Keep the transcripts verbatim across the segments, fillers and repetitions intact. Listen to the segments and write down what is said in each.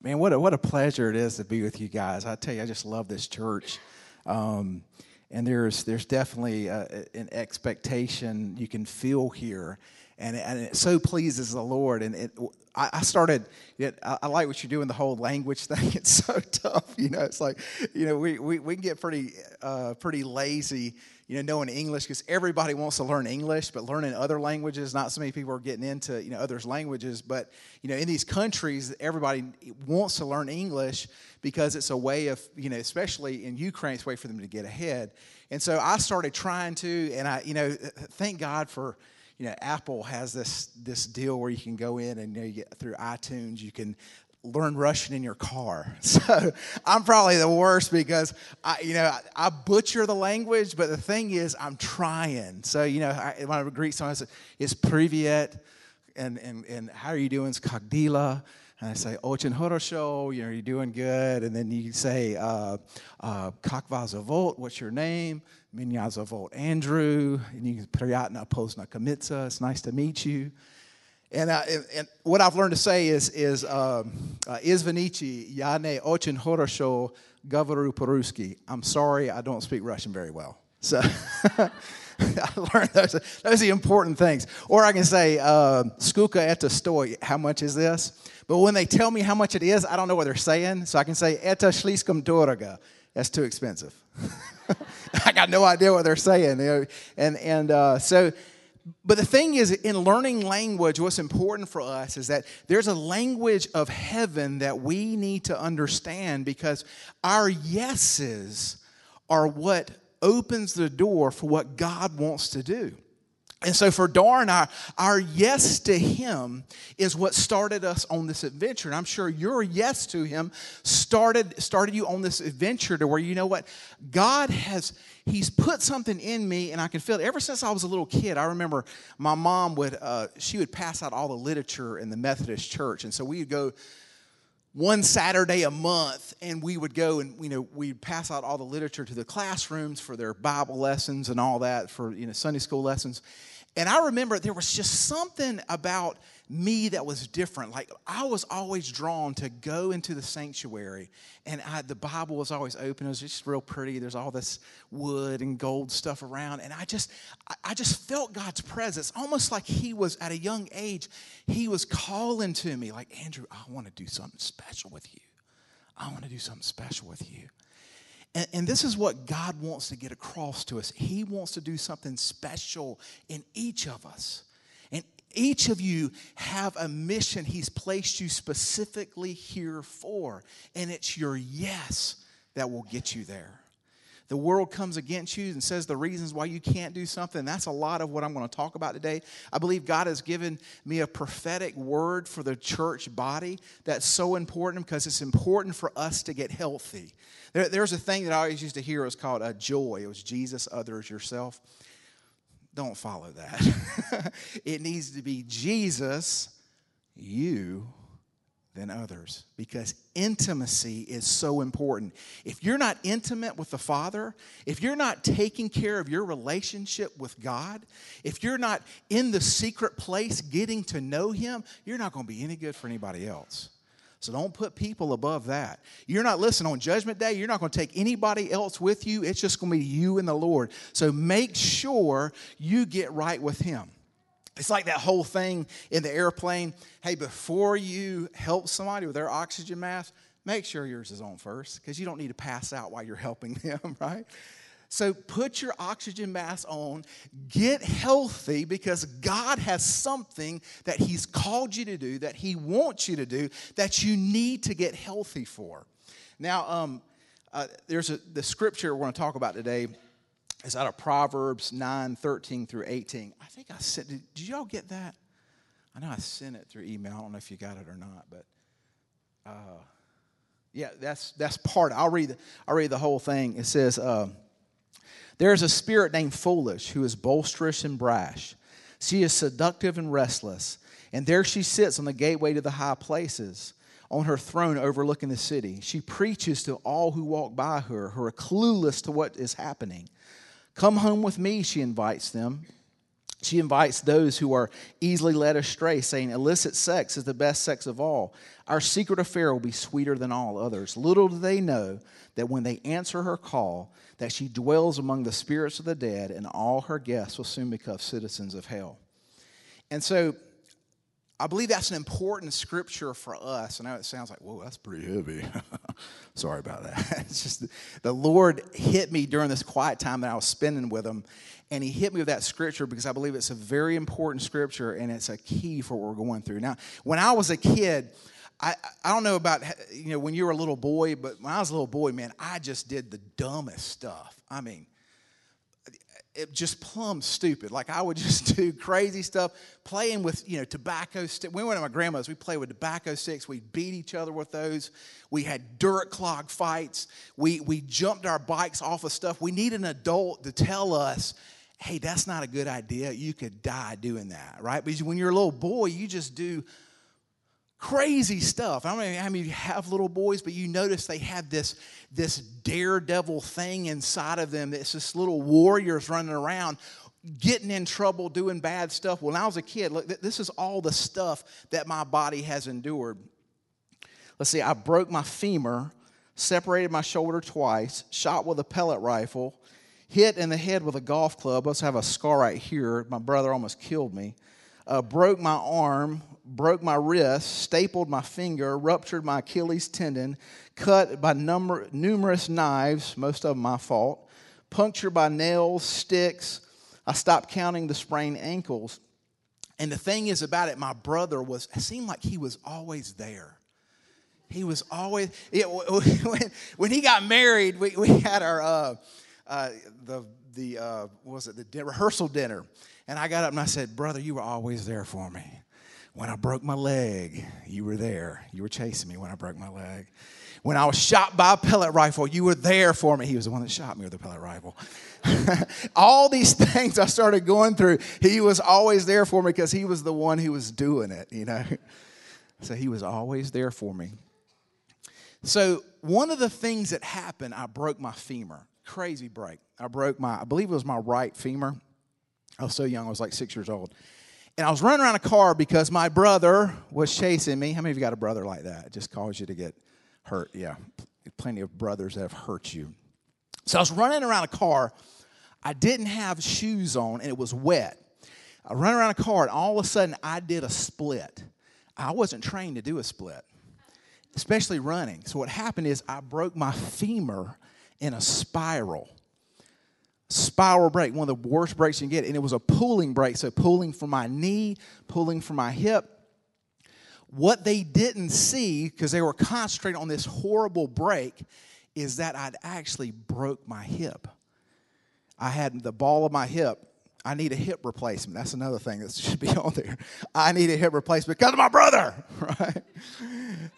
Man, what a, what a pleasure it is to be with you guys. I tell you, I just love this church. Um, and there's there's definitely a, an expectation you can feel here. And, and it so pleases the Lord. And it, I, I started, you know, I, I like what you're doing, the whole language thing. It's so tough. You know, it's like, you know, we, we, we can get pretty uh, pretty lazy, you know, knowing English, because everybody wants to learn English, but learning other languages, not so many people are getting into, you know, others' languages. But, you know, in these countries, everybody wants to learn English because it's a way of, you know, especially in Ukraine, it's a way for them to get ahead. And so I started trying to, and I, you know, thank God for, you know, Apple has this this deal where you can go in and, you know, you get through iTunes, you can learn Russian in your car. So I'm probably the worst because, I, you know, I, I butcher the language, but the thing is I'm trying. So, you know, I, when I greet someone, I say, it's privyet, and, and, and how are you doing? It's kagdila. And I say, Ochin Horosho, you know, you're doing good. And then you say, uh, uh, Kakvazavolt, what's your name? Minyazavolt Andrew. And you can Priyatna Pozna Kamitsa, it's nice to meet you. And, I, and, and what I've learned to say is, is um, uh, Izvanichi, Yane Ochin Horosho, Govoru Peruski. I'm sorry, I don't speak Russian very well. So I learned those, those are the important things. Or I can say, uh, Skuka eta stoy, how much is this? But when they tell me how much it is, I don't know what they're saying. So I can say, eta shlizkom doroga. That's too expensive. I got no idea what they're saying. You know? And, and uh, so, but the thing is, in learning language, what's important for us is that there's a language of heaven that we need to understand, because our yeses are what opens the door for what God wants to do. And so for Dar and I, our yes to him is what started us on this adventure. And I'm sure your yes to him started started you on this adventure to where, you know what, God has, he's put something in me, and I can feel it. Ever since I was a little kid, I remember my mom would, uh, she would pass out all the literature in the Methodist church. And so we would go one Saturday a month, and we would go and, you know, we'd pass out all the literature to the classrooms for their Bible lessons and all that, for, you know, Sunday school lessons. And I remember there was just something about me that was different. Like, I was always drawn to go into the sanctuary, and I, the Bible was always open. It was just real pretty. There's all this wood and gold stuff around, and I just, I just felt God's presence, almost like he was, at a young age, he was calling to me, like, Andrew, I want to do something special with you. I want to do something special with you. And, and this is what God wants to get across to us. He wants to do something special in each of us. And each of you have a mission he's placed you specifically here for. And it's your yes that will get you there. The world comes against you and says the reasons why you can't do something. That's a lot of what I'm going to talk about today. I believe God has given me a prophetic word for the church body that's so important, because it's important for us to get healthy. There, there's a thing that I always used to hear. It was called a joy. It was Jesus, others, yourself. Don't follow that. It needs to be Jesus, you, than others, because intimacy is so important. If you're not intimate with the Father, if you're not taking care of your relationship with God, if you're not in the secret place getting to know him, you're not going to be any good for anybody else. So don't put people above that. You're not, listen, on Judgment Day, you're not going to take anybody else with you. It's just going to be you and the Lord. So make sure you get right with him. It's like that whole thing in the airplane. Hey, before you help somebody with their oxygen mask, make sure yours is on first, because you don't need to pass out while you're helping them, right? So put your oxygen mask on, get healthy, because God has something that he's called you to do, that he wants you to do, that you need to get healthy for. Now, um, uh, there's a, the scripture we're going to talk about today. It's out of Proverbs nine, thirteen through eighteen. I think I sent it. Did y'all get that? I know I sent it through email. I don't know if you got it or not, but uh, yeah, that's that's part. I'll read, the, I'll read the whole thing. It says, uh, there is a spirit named Foolish, who is boisterous and brash. She is seductive and restless, and there she sits on the gateway to the high places, on her throne overlooking the city. She preaches to all who walk by her, who are clueless to what is happening. Come home with me, she invites them. She invites those who are easily led astray, saying, illicit sex is the best sex of all. Our secret affair will be sweeter than all others. Little do they know that when they answer her call, that she dwells among the spirits of the dead, and all her guests will soon become citizens of hell. And so I believe that's an important scripture for us. I know it sounds like, whoa, that's pretty heavy. Sorry about that. It's just the Lord hit me during this quiet time that I was spending with him. And he hit me with that scripture because I believe it's a very important scripture, and it's a key for what we're going through. Now, when I was a kid, I, I don't know about, you know, when you were a little boy, but when I was a little boy, man, I just did the dumbest stuff. I mean, it just plumb stupid. Like, I would just do crazy stuff, playing with, you know, tobacco sticks. We went to my grandma's. We played with tobacco sticks. We beat each other with those. We had dirt clog fights. We, we jumped our bikes off of stuff. We need an adult to tell us, hey, that's not a good idea. You could die doing that, right? Because when you're a little boy, you just do crazy stuff. I don't know how many of you have little boys, but you notice they have this, this daredevil thing inside of them. It's just little warriors running around, getting in trouble, doing bad stuff. When I was a kid, look, this is all the stuff that my body has endured. Let's see, I broke my femur, separated my shoulder twice, shot with a pellet rifle, hit in the head with a golf club. I also have a scar right here. My brother almost killed me. Uh, broke my arm, broke my wrist, stapled my finger, ruptured my Achilles tendon, cut by number, numerous knives, most of them my fault, punctured by nails, sticks. I stopped counting the sprained ankles. And the thing is about it, my brother was, it seemed like he was always there. He was always, it, when, when he got married, we, we had our, uh, Uh, the the uh, what was it the di- rehearsal dinner, and I got up and I said, brother, you were always there for me. When I broke my leg, you were there. You were chasing me when I broke my leg. When I was shot by a pellet rifle, you were there for me. He was the one that shot me with a pellet rifle. All these things I started going through, he was always there for me because he was the one who was doing it, you know. So he was always there for me. So one of the things that happened, I broke my femur. Crazy break. I broke my, I believe it was my right femur. I was so young, I was like six years old. And I was running around a car because my brother was chasing me. How many of you got a brother like that? It just caused you to get hurt. Yeah, plenty of brothers that have hurt you. So I was running around a car. I didn't have shoes on, and it was wet. I ran around a car, and all of a sudden, I did a split. I wasn't trained to do a split, especially running. So what happened is I broke my femur in a spiral, spiral break, one of the worst breaks you can get. And it was a pulling break, so pulling from my knee, pulling from my hip. What they didn't see, because they were concentrating on this horrible break, is that I'd actually broke my hip. I had the ball of my hip. I need a hip replacement. That's another thing that should be on there. I need a hip replacement because of my brother, right?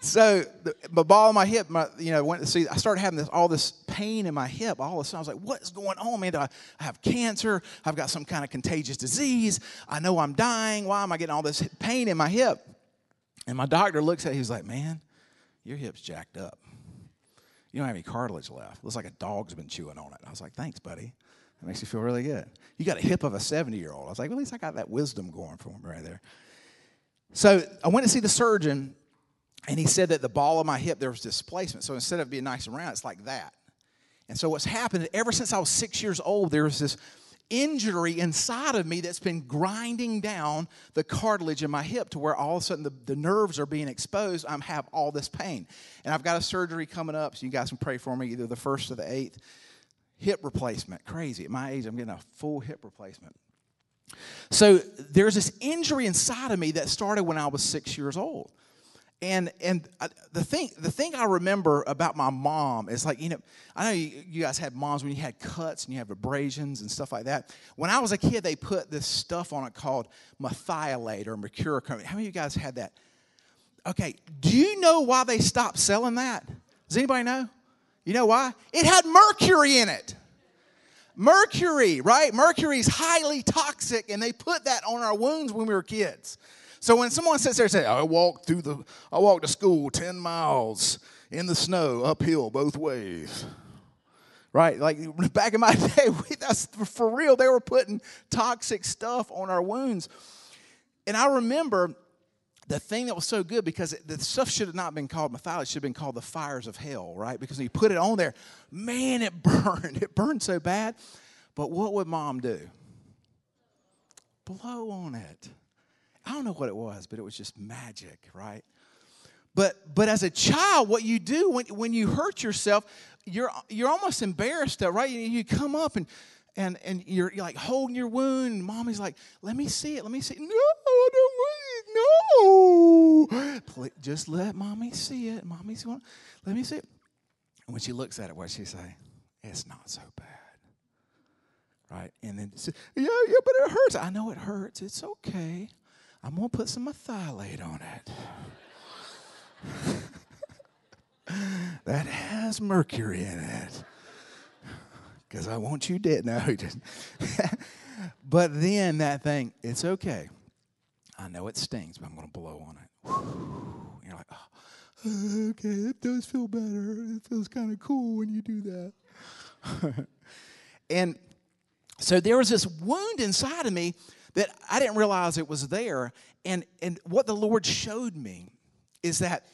So the, the ball in my hip, my, you know, went to see. I started having this all this pain in my hip. All of a sudden, I was like, what is going on, man? Do I, I have cancer? I've got some kind of contagious disease. I know I'm dying. Why am I getting all this pain in my hip? And my doctor looks at it. He's like, man, your hip's jacked up. You don't have any cartilage left. Looks like a dog's been chewing on it. I was like, thanks, buddy. That makes you feel really good. You got a hip of a seventy-year-old. I was like, well, at least I got that wisdom going for me right there. So I went to see the surgeon, and he said that the ball of my hip, there was displacement. So instead of being nice and round, it's like that. And so what's happened, ever since I was six years old, there was this injury inside of me that's been grinding down the cartilage in my hip to where all of a sudden the, the nerves are being exposed. I have all this pain. And I've got a surgery coming up, so you guys can pray for me, either the first or the eighth. Hip replacement, crazy. At my age, I'm getting a full hip replacement. So there's this injury inside of me that started when I was six years old. And and I, the thing the thing I remember about my mom is, like, you know, I know you, you guys had moms when you had cuts and you have abrasions and stuff like that. When I was a kid, they put this stuff on it called methylate or mercurochrome. How many of you guys had that? Okay, do you know why they stopped selling that? Does anybody know? You know why? It had mercury in it. Mercury, right? Mercury's highly toxic, and they put that on our wounds when we were kids. So when someone sits there and says, I walked through the I walked to school ten miles in the snow uphill both ways right? Like back in my day, we, that's for real. They were putting toxic stuff on our wounds. And I remember the thing that was so good, because the stuff should have not been called methyl. It should have been called the fires of hell, right? Because when you put it on there, man, it burned. It burned so bad. But what would mom do? Blow on it. I don't know what it was, but it was just magic, right? But but as a child, what you do when, when you hurt yourself, you're you're almost embarrassed, though, right? You, you come up and and and you're, you're like holding your wound. And mommy's like, "Let me see it. Let me see it." No, I don't want it. No, just let mommy see it. Mommy's going, "Let me see it." And when she looks at it, what does she say? "It's not so bad." Right? And then, yeah, yeah, but it hurts. I know it hurts. It's okay. I'm going to put some methylate on it. That has mercury in it. Because I want you dead. No, he didn't. But then that thing, it's okay. I know it stings, but I'm going to blow on it. You're like, oh, okay, it does feel better. It feels kind of cool when you do that. And so there was this wound inside of me that I didn't realize it was there. And, and what the Lord showed me is that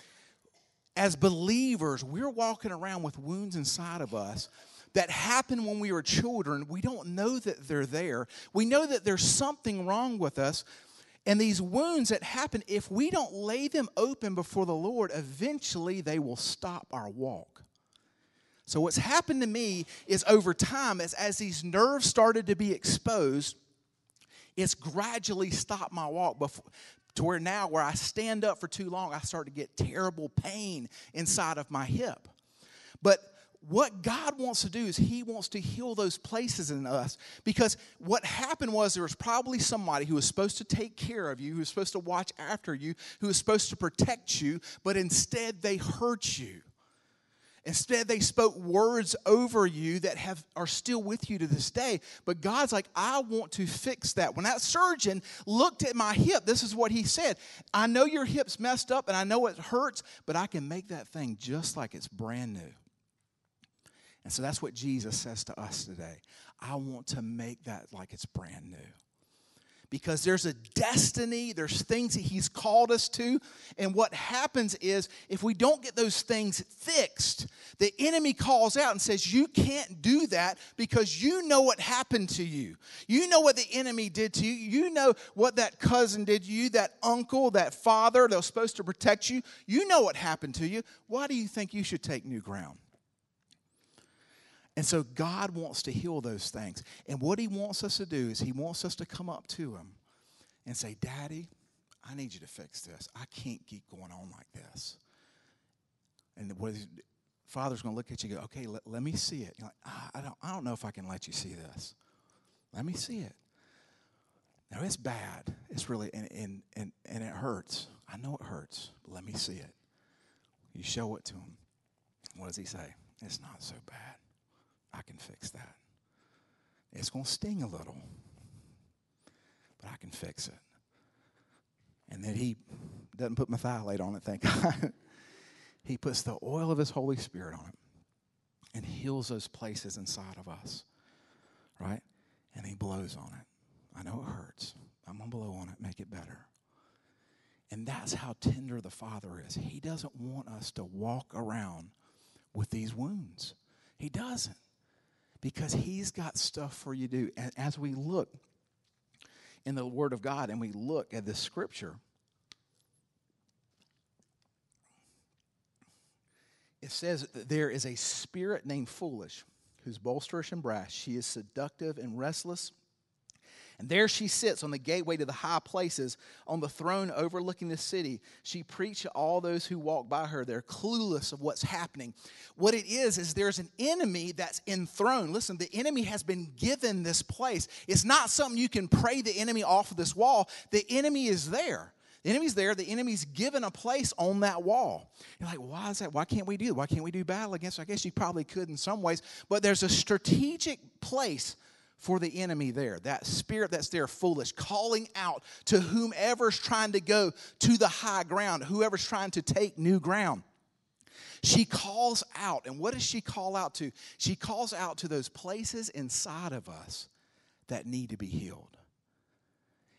as believers, we're walking around with wounds inside of us that happened when we were children. We don't know that they're there. We know that there's something wrong with us. And these wounds that happen, if we don't lay them open before the Lord, eventually they will stop our walk. So what's happened to me is over time, as, as these nerves started to be exposed, it's gradually stopped my walk before, to where now where I stand up for too long, I start to get terrible pain inside of my hip. But what God wants to do is he wants to heal those places in us, because what happened was there was probably somebody who was supposed to take care of you, who was supposed to watch after you, who was supposed to protect you, but instead they hurt you. Instead, they spoke words over you that have are still with you to this day. But God's like, I want to fix that. When that surgeon looked at my hip, this is what he said. I know your hip's messed up and I know it hurts, but I can make that thing just like it's brand new. And so that's what Jesus says to us today. I want to make that like it's brand new. Because there's a destiny, there's things that he's called us to. And what happens is if we don't get those things fixed, the enemy calls out and says, you can't do that because you know what happened to you. You know what the enemy did to you. You know what that cousin did to you, that uncle, that father that was supposed to protect you. You know what happened to you. Why do you think you should take new ground? And so God wants to heal those things. And what he wants us to do is he wants us to come up to him and say, Daddy, I need you to fix this. I can't keep going on like this. And the Father's going to look at you and go, okay, let, let me see it. You're like, I don't, I don't know if I can let you see this. Let me see it. Now, it's bad. It's really, and, and, and, and it hurts. I know it hurts, but let me see it. You show it to him. What does he say? It's not so bad. I can fix that. It's going to sting a little, but I can fix it. And then he doesn't put methylate on it, thank God. He puts the oil of his Holy Spirit on it and heals those places inside of us, right? And he blows on it. I know it hurts. I'm going to blow on it, make it better. And that's how tender the Father is. He doesn't want us to walk around with these wounds. He doesn't, because he's got stuff for you to do. And as we look in the Word of God and we look at this Scripture, it says that there is a spirit named Foolish, who's bolsterous and brash. She is seductive and restless. And there she sits on the gateway to the high places, on the throne overlooking the city. She preached to all those who walk by her. They're clueless of what's happening. What it is, is there's an enemy that's enthroned. Listen, the enemy has been given this place. It's not something you can pray the enemy off of this wall. The enemy is there. The enemy's there. The enemy's given a place on that wall. You're like, why is that? Why can't we do it? Why can't we do battle against it? I guess you probably could in some ways. But there's a strategic place for the enemy there, that spirit that's there, Foolish, calling out to whomever's trying to go to the high ground, whoever's trying to take new ground. She calls out. And what does she call out to? She calls out to those places inside of us that need to be healed.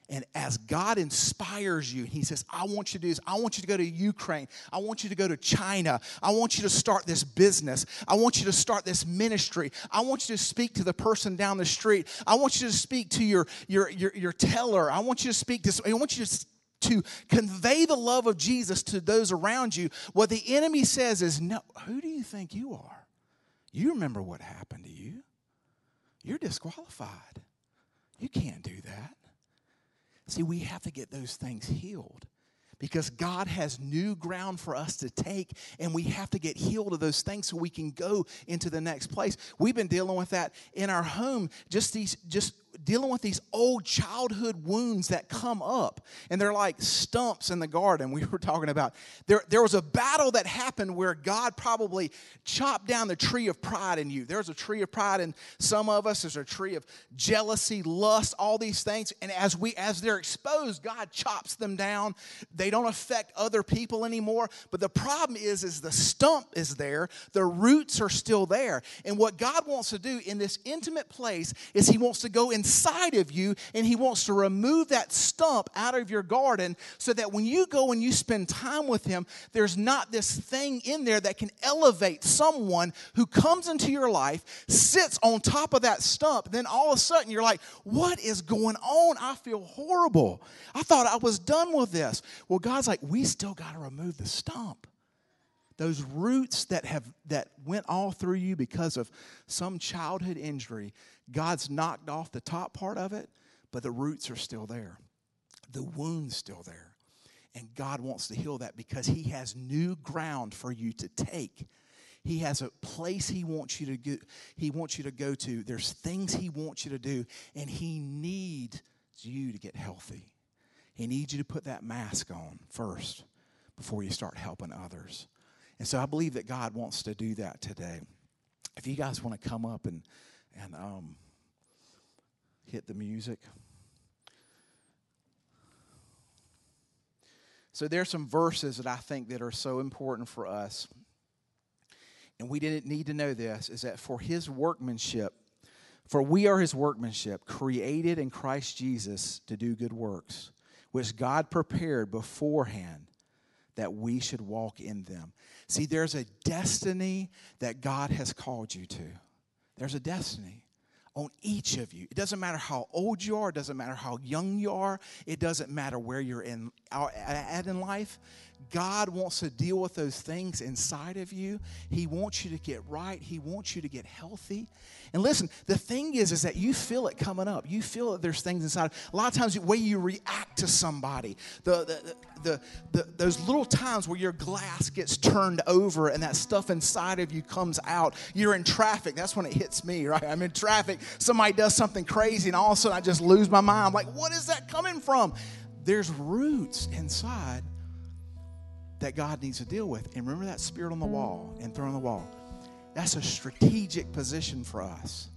And as God inspires you, He says, I want you to do this. I want you to go to Ukraine. I want you to go to China. I want you to start this business. I want you to start this ministry. I want you to speak to the person down the street. I want you to speak to your, your, your, your teller. I want you to speak to, I want you to, to convey the love of Jesus to those around you. What the enemy says is, no, who do you think you are? You remember what happened to you. You're disqualified. You can't do that. See, we have to get those things healed because God has new ground for us to take, and we have to get healed of those things so we can go into the next place. We've been dealing with that in our home, just these, just dealing with these old childhood wounds that come up, and they're like stumps in the garden we were talking about. There, there was a battle that happened where God probably chopped down the tree of pride in you. There's a tree of pride in some of us. There's a tree of jealousy, lust, all these things, and as we, as they're exposed, God chops them down. They don't affect other people anymore, but the problem is, is the stump is there. The roots are still there, and what God wants to do in this intimate place is He wants to go in inside of you, and He wants to remove that stump out of your garden so that when you go and you spend time with Him, there's not this thing in there that can elevate someone who comes into your life, sits on top of that stump, then all of a sudden you're like, what is going on? I feel horrible. I thought I was done with this. Well, God's like, we still got to remove the stump. Those roots that have that went all through you because of some childhood injury, God's knocked off the top part of it, but the roots are still there. The wound's still there. And God wants to heal that because He has new ground for you to take. He has a place He wants you to go, He wants you to go to. There's things He wants you to do, and He needs you to get healthy. He needs you to put that mask on first before you start helping others. And so I believe that God wants to do that today. If you guys want to come up and and um, hit the music. So there are some verses that I think that are so important for us, and we didn't need to know this, is that for His workmanship, for we are His workmanship, created in Christ Jesus to do good works, which God prepared beforehand that we should walk in them. See, there's a destiny that God has called you to. There's a destiny on each of you. It doesn't matter how old you are. It doesn't matter how young you are. It doesn't matter where you're in, at in life. God wants to deal with those things inside of you. He wants you to get right. He wants you to get healthy. And listen, the thing is, is that you feel it coming up. You feel that there's things inside. A lot of times the way you react to somebody, the the, the the the those little times where your glass gets turned over and that stuff inside of you comes out. You're in traffic. That's when it hits me, right? I'm in traffic. Somebody does something crazy, and all of a sudden I just lose my mind. I'm like, what is that coming from? There's roots inside that God needs to deal with. And remember that spirit on the wall and thorn on the wall. That's a strategic position for us.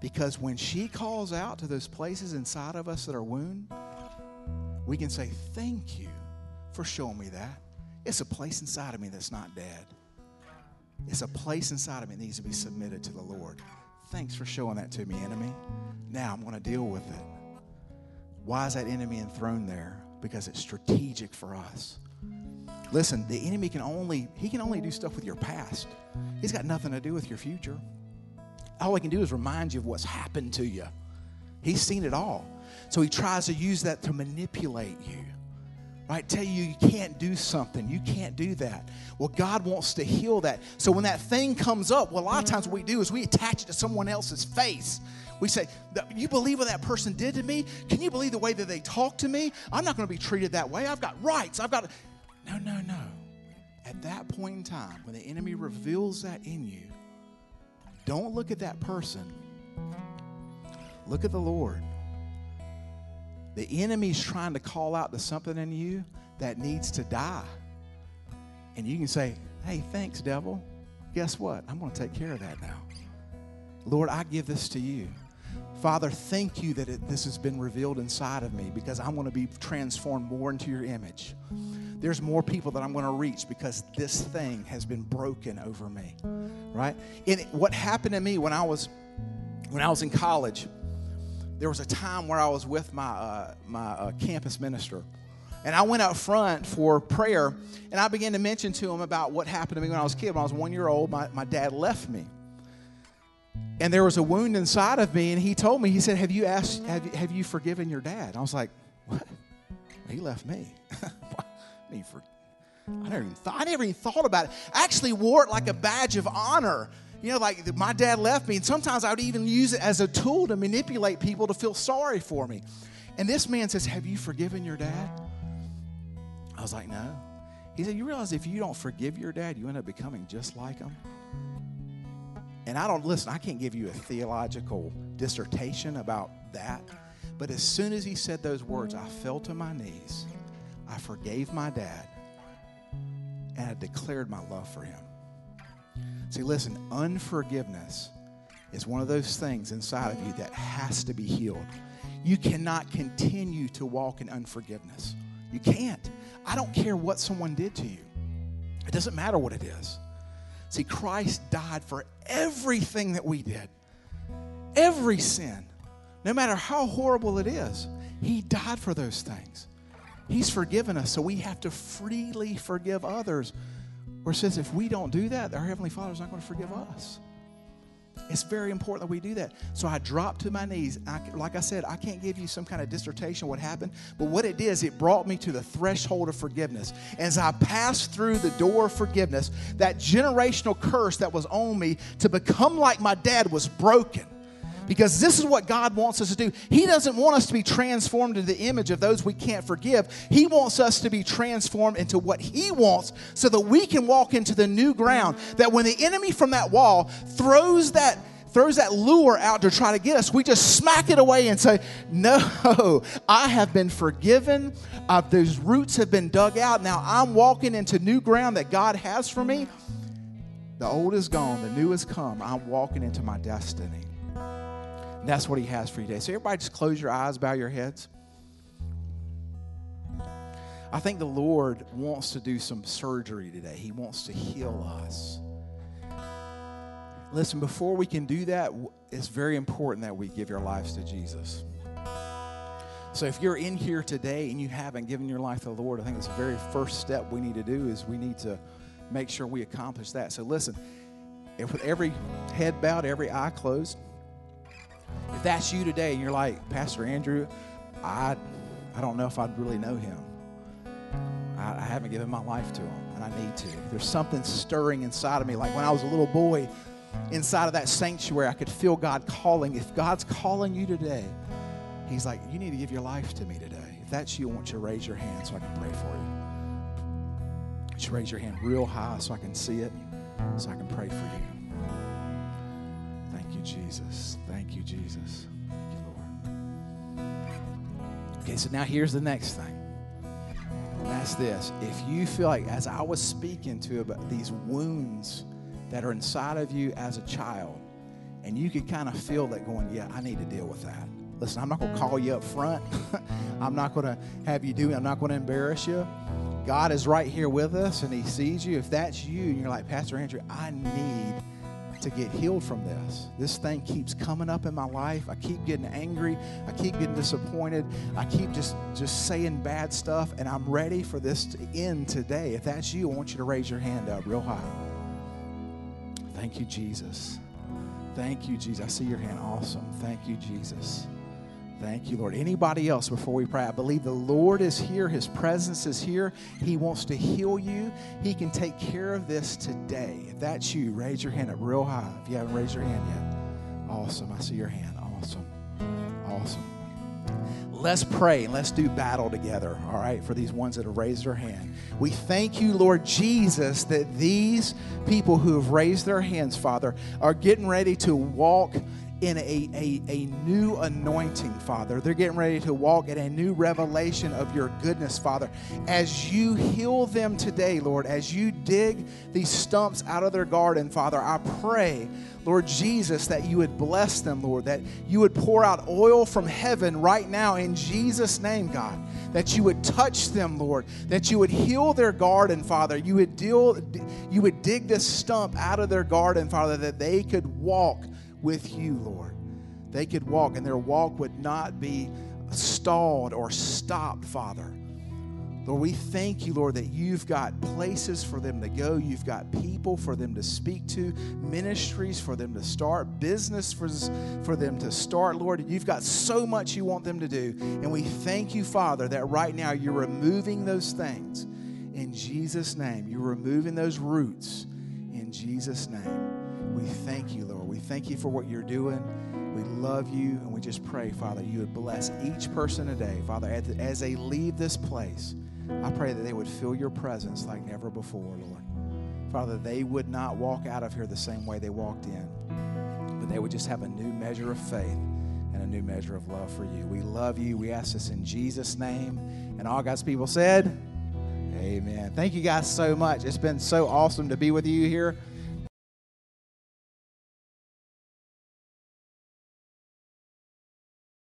Because when she calls out to those places inside of us that are wounded, we can say, thank you for showing me that. It's a place inside of me that's not dead. It's a place inside of me that needs to be submitted to the Lord. Thanks for showing that to me, enemy. Now I'm going to deal with it. Why is that enemy enthroned there? Because it's strategic for us. Listen, the enemy can only, he can only do stuff with your past. He's got nothing to do with your future. All he can do is remind you of what's happened to you. He's seen it all. So he tries to use that to manipulate you, right? Tell you you can't do something. You can't do that. Well, God wants to heal that. So when that thing comes up, well, a lot of times what we do is we attach it to someone else's face. We say, you believe what that person did to me? Can you believe the way that they talked to me? I'm not going to be treated that way. I've got rights. I've got... No, no, no. At that point in time, when the enemy reveals that in you, don't look at that person. Look at the Lord. The enemy's trying to call out to something in you that needs to die. And you can say, hey, thanks, devil. Guess what? I'm going to take care of that now. Lord, I give this to you. Father, thank you that it, this has been revealed inside of me, because I want to be transformed more into your image. There's more people that I'm going to reach because this thing has been broken over me, right? And what happened to me when I was when I was in college, there was a time where I was with my uh, my uh, campus minister. And I went out front for prayer, and I began to mention to him about what happened to me when I was a kid. When I was one year old, my, my dad left me. And there was a wound inside of me, and he told me, he said, have you asked, have, have you forgiven your dad? And I was like, what? He left me. I, mean, for, I, never even thought, I never even thought about it. I actually wore it like a badge of honor. You know, like my dad left me, and sometimes I would even use it as a tool to manipulate people to feel sorry for me. And this man says, have you forgiven your dad? I was like, no. He said, you realize if you don't forgive your dad, you end up becoming just like him? And I don't, listen, I can't give you a theological dissertation about that. But as soon as he said those words, I fell to my knees. I forgave my dad. And I declared my love for him. See, listen, unforgiveness is one of those things inside of you that has to be healed. You cannot continue to walk in unforgiveness. You can't. I don't care what someone did to you. It doesn't matter what it is. See, Christ died for everything that we did. Every sin. No matter how horrible it is, he died for those things. He's forgiven us, so we have to freely forgive others. Or says if we don't do that, our Heavenly Father is not going to forgive us. It's very important that we do that. So I dropped to my knees. I, like I said, I can't give you some kind of dissertation what happened. But what it did is it brought me to the threshold of forgiveness. As I passed through the door of forgiveness, that generational curse that was on me to become like my dad was broken. Because this is what God wants us to do. He doesn't want us to be transformed into the image of those we can't forgive. He wants us to be transformed into what he wants so that we can walk into the new ground. That when the enemy from that wall throws that, throws that lure out to try to get us, we just smack it away and say, no, I have been forgiven. Uh, those roots have been dug out. Now I'm walking into new ground that God has for me. The old is gone. The new has come. I'm walking into my destiny. And that's what he has for you today. So everybody just close your eyes, bow your heads. I think the Lord wants to do some surgery today. He wants to heal us. Listen, before we can do that, it's very important that we give our lives to Jesus. So if you're in here today and you haven't given your life to the Lord, I think it's the very first step we need to do is we need to make sure we accomplish that. So listen, if with every head bowed, every eye closed, if that's you today and you're like, Pastor Andrew, I I don't know if I'd really know him. I, I haven't given my life to him, and I need to. There's something stirring inside of me. Like when I was a little boy inside of that sanctuary, I could feel God calling. If God's calling you today, he's like, you need to give your life to me today. If that's you, I want you to raise your hand so I can pray for you. Just raise your hand real high so I can see it, so I can pray for you. Thank you, Jesus. Thank you, Jesus. Thank you, Lord. Okay, so now here's the next thing. And that's this. If you feel like, as I was speaking to about these wounds that are inside of you as a child, and you could kind of feel that going, yeah, I need to deal with that. Listen, I'm not going to call you up front. I'm not going to have you do it. I'm not going to embarrass you. God is right here with us, and he sees you. If that's you, and you're like, Pastor Andrew, I need to get healed from this. This thing keeps coming up in my life. I keep getting angry. I keep getting disappointed. I keep just, just saying bad stuff, and I'm ready for this to end today. If that's you, I want you to raise your hand up real high. Thank you, Jesus. Thank you, Jesus. I see your hand. Awesome. Thank you, Jesus. Thank you, Lord. Anybody else before we pray? I believe the Lord is here. His presence is here. He wants to heal you. He can take care of this today. If that's you, raise your hand up real high. If you haven't raised your hand yet, awesome. I see your hand. Awesome. Awesome. Let's pray and let's do battle together, all right, for these ones that have raised their hand. We thank you, Lord Jesus, that these people who have raised their hands, Father, are getting ready to walk in a, a, a new anointing, Father. They're getting ready to walk in a new revelation of your goodness, Father. As you heal them today, Lord, as you dig these stumps out of their garden, Father, I pray, Lord Jesus, that you would bless them, Lord, that you would pour out oil from heaven right now in Jesus' name, God, that you would touch them, Lord, that you would heal their garden, Father. You would deal, you would dig this stump out of their garden, Father, that they could walk with you, Lord. They could walk, and their walk would not be stalled or stopped, Father. Lord, we thank you, Lord, that you've got places for them to go. You've got people for them to speak to, ministries for them to start, business for, for them to start, Lord. You've got so much you want them to do. And we thank you, Father, that right now you're removing those things in Jesus' name. You're removing those roots in Jesus' name. We thank you, Lord. We thank you for what you're doing. We love you, and we just pray, Father, you would bless each person today. Father, as they leave this place, I pray that they would feel your presence like never before, Lord. Father, they would not walk out of here the same way they walked in, but they would just have a new measure of faith and a new measure of love for you. We love you. We ask this in Jesus' name. And all God's people said, amen. Thank you guys so much. It's been so awesome to be with you here.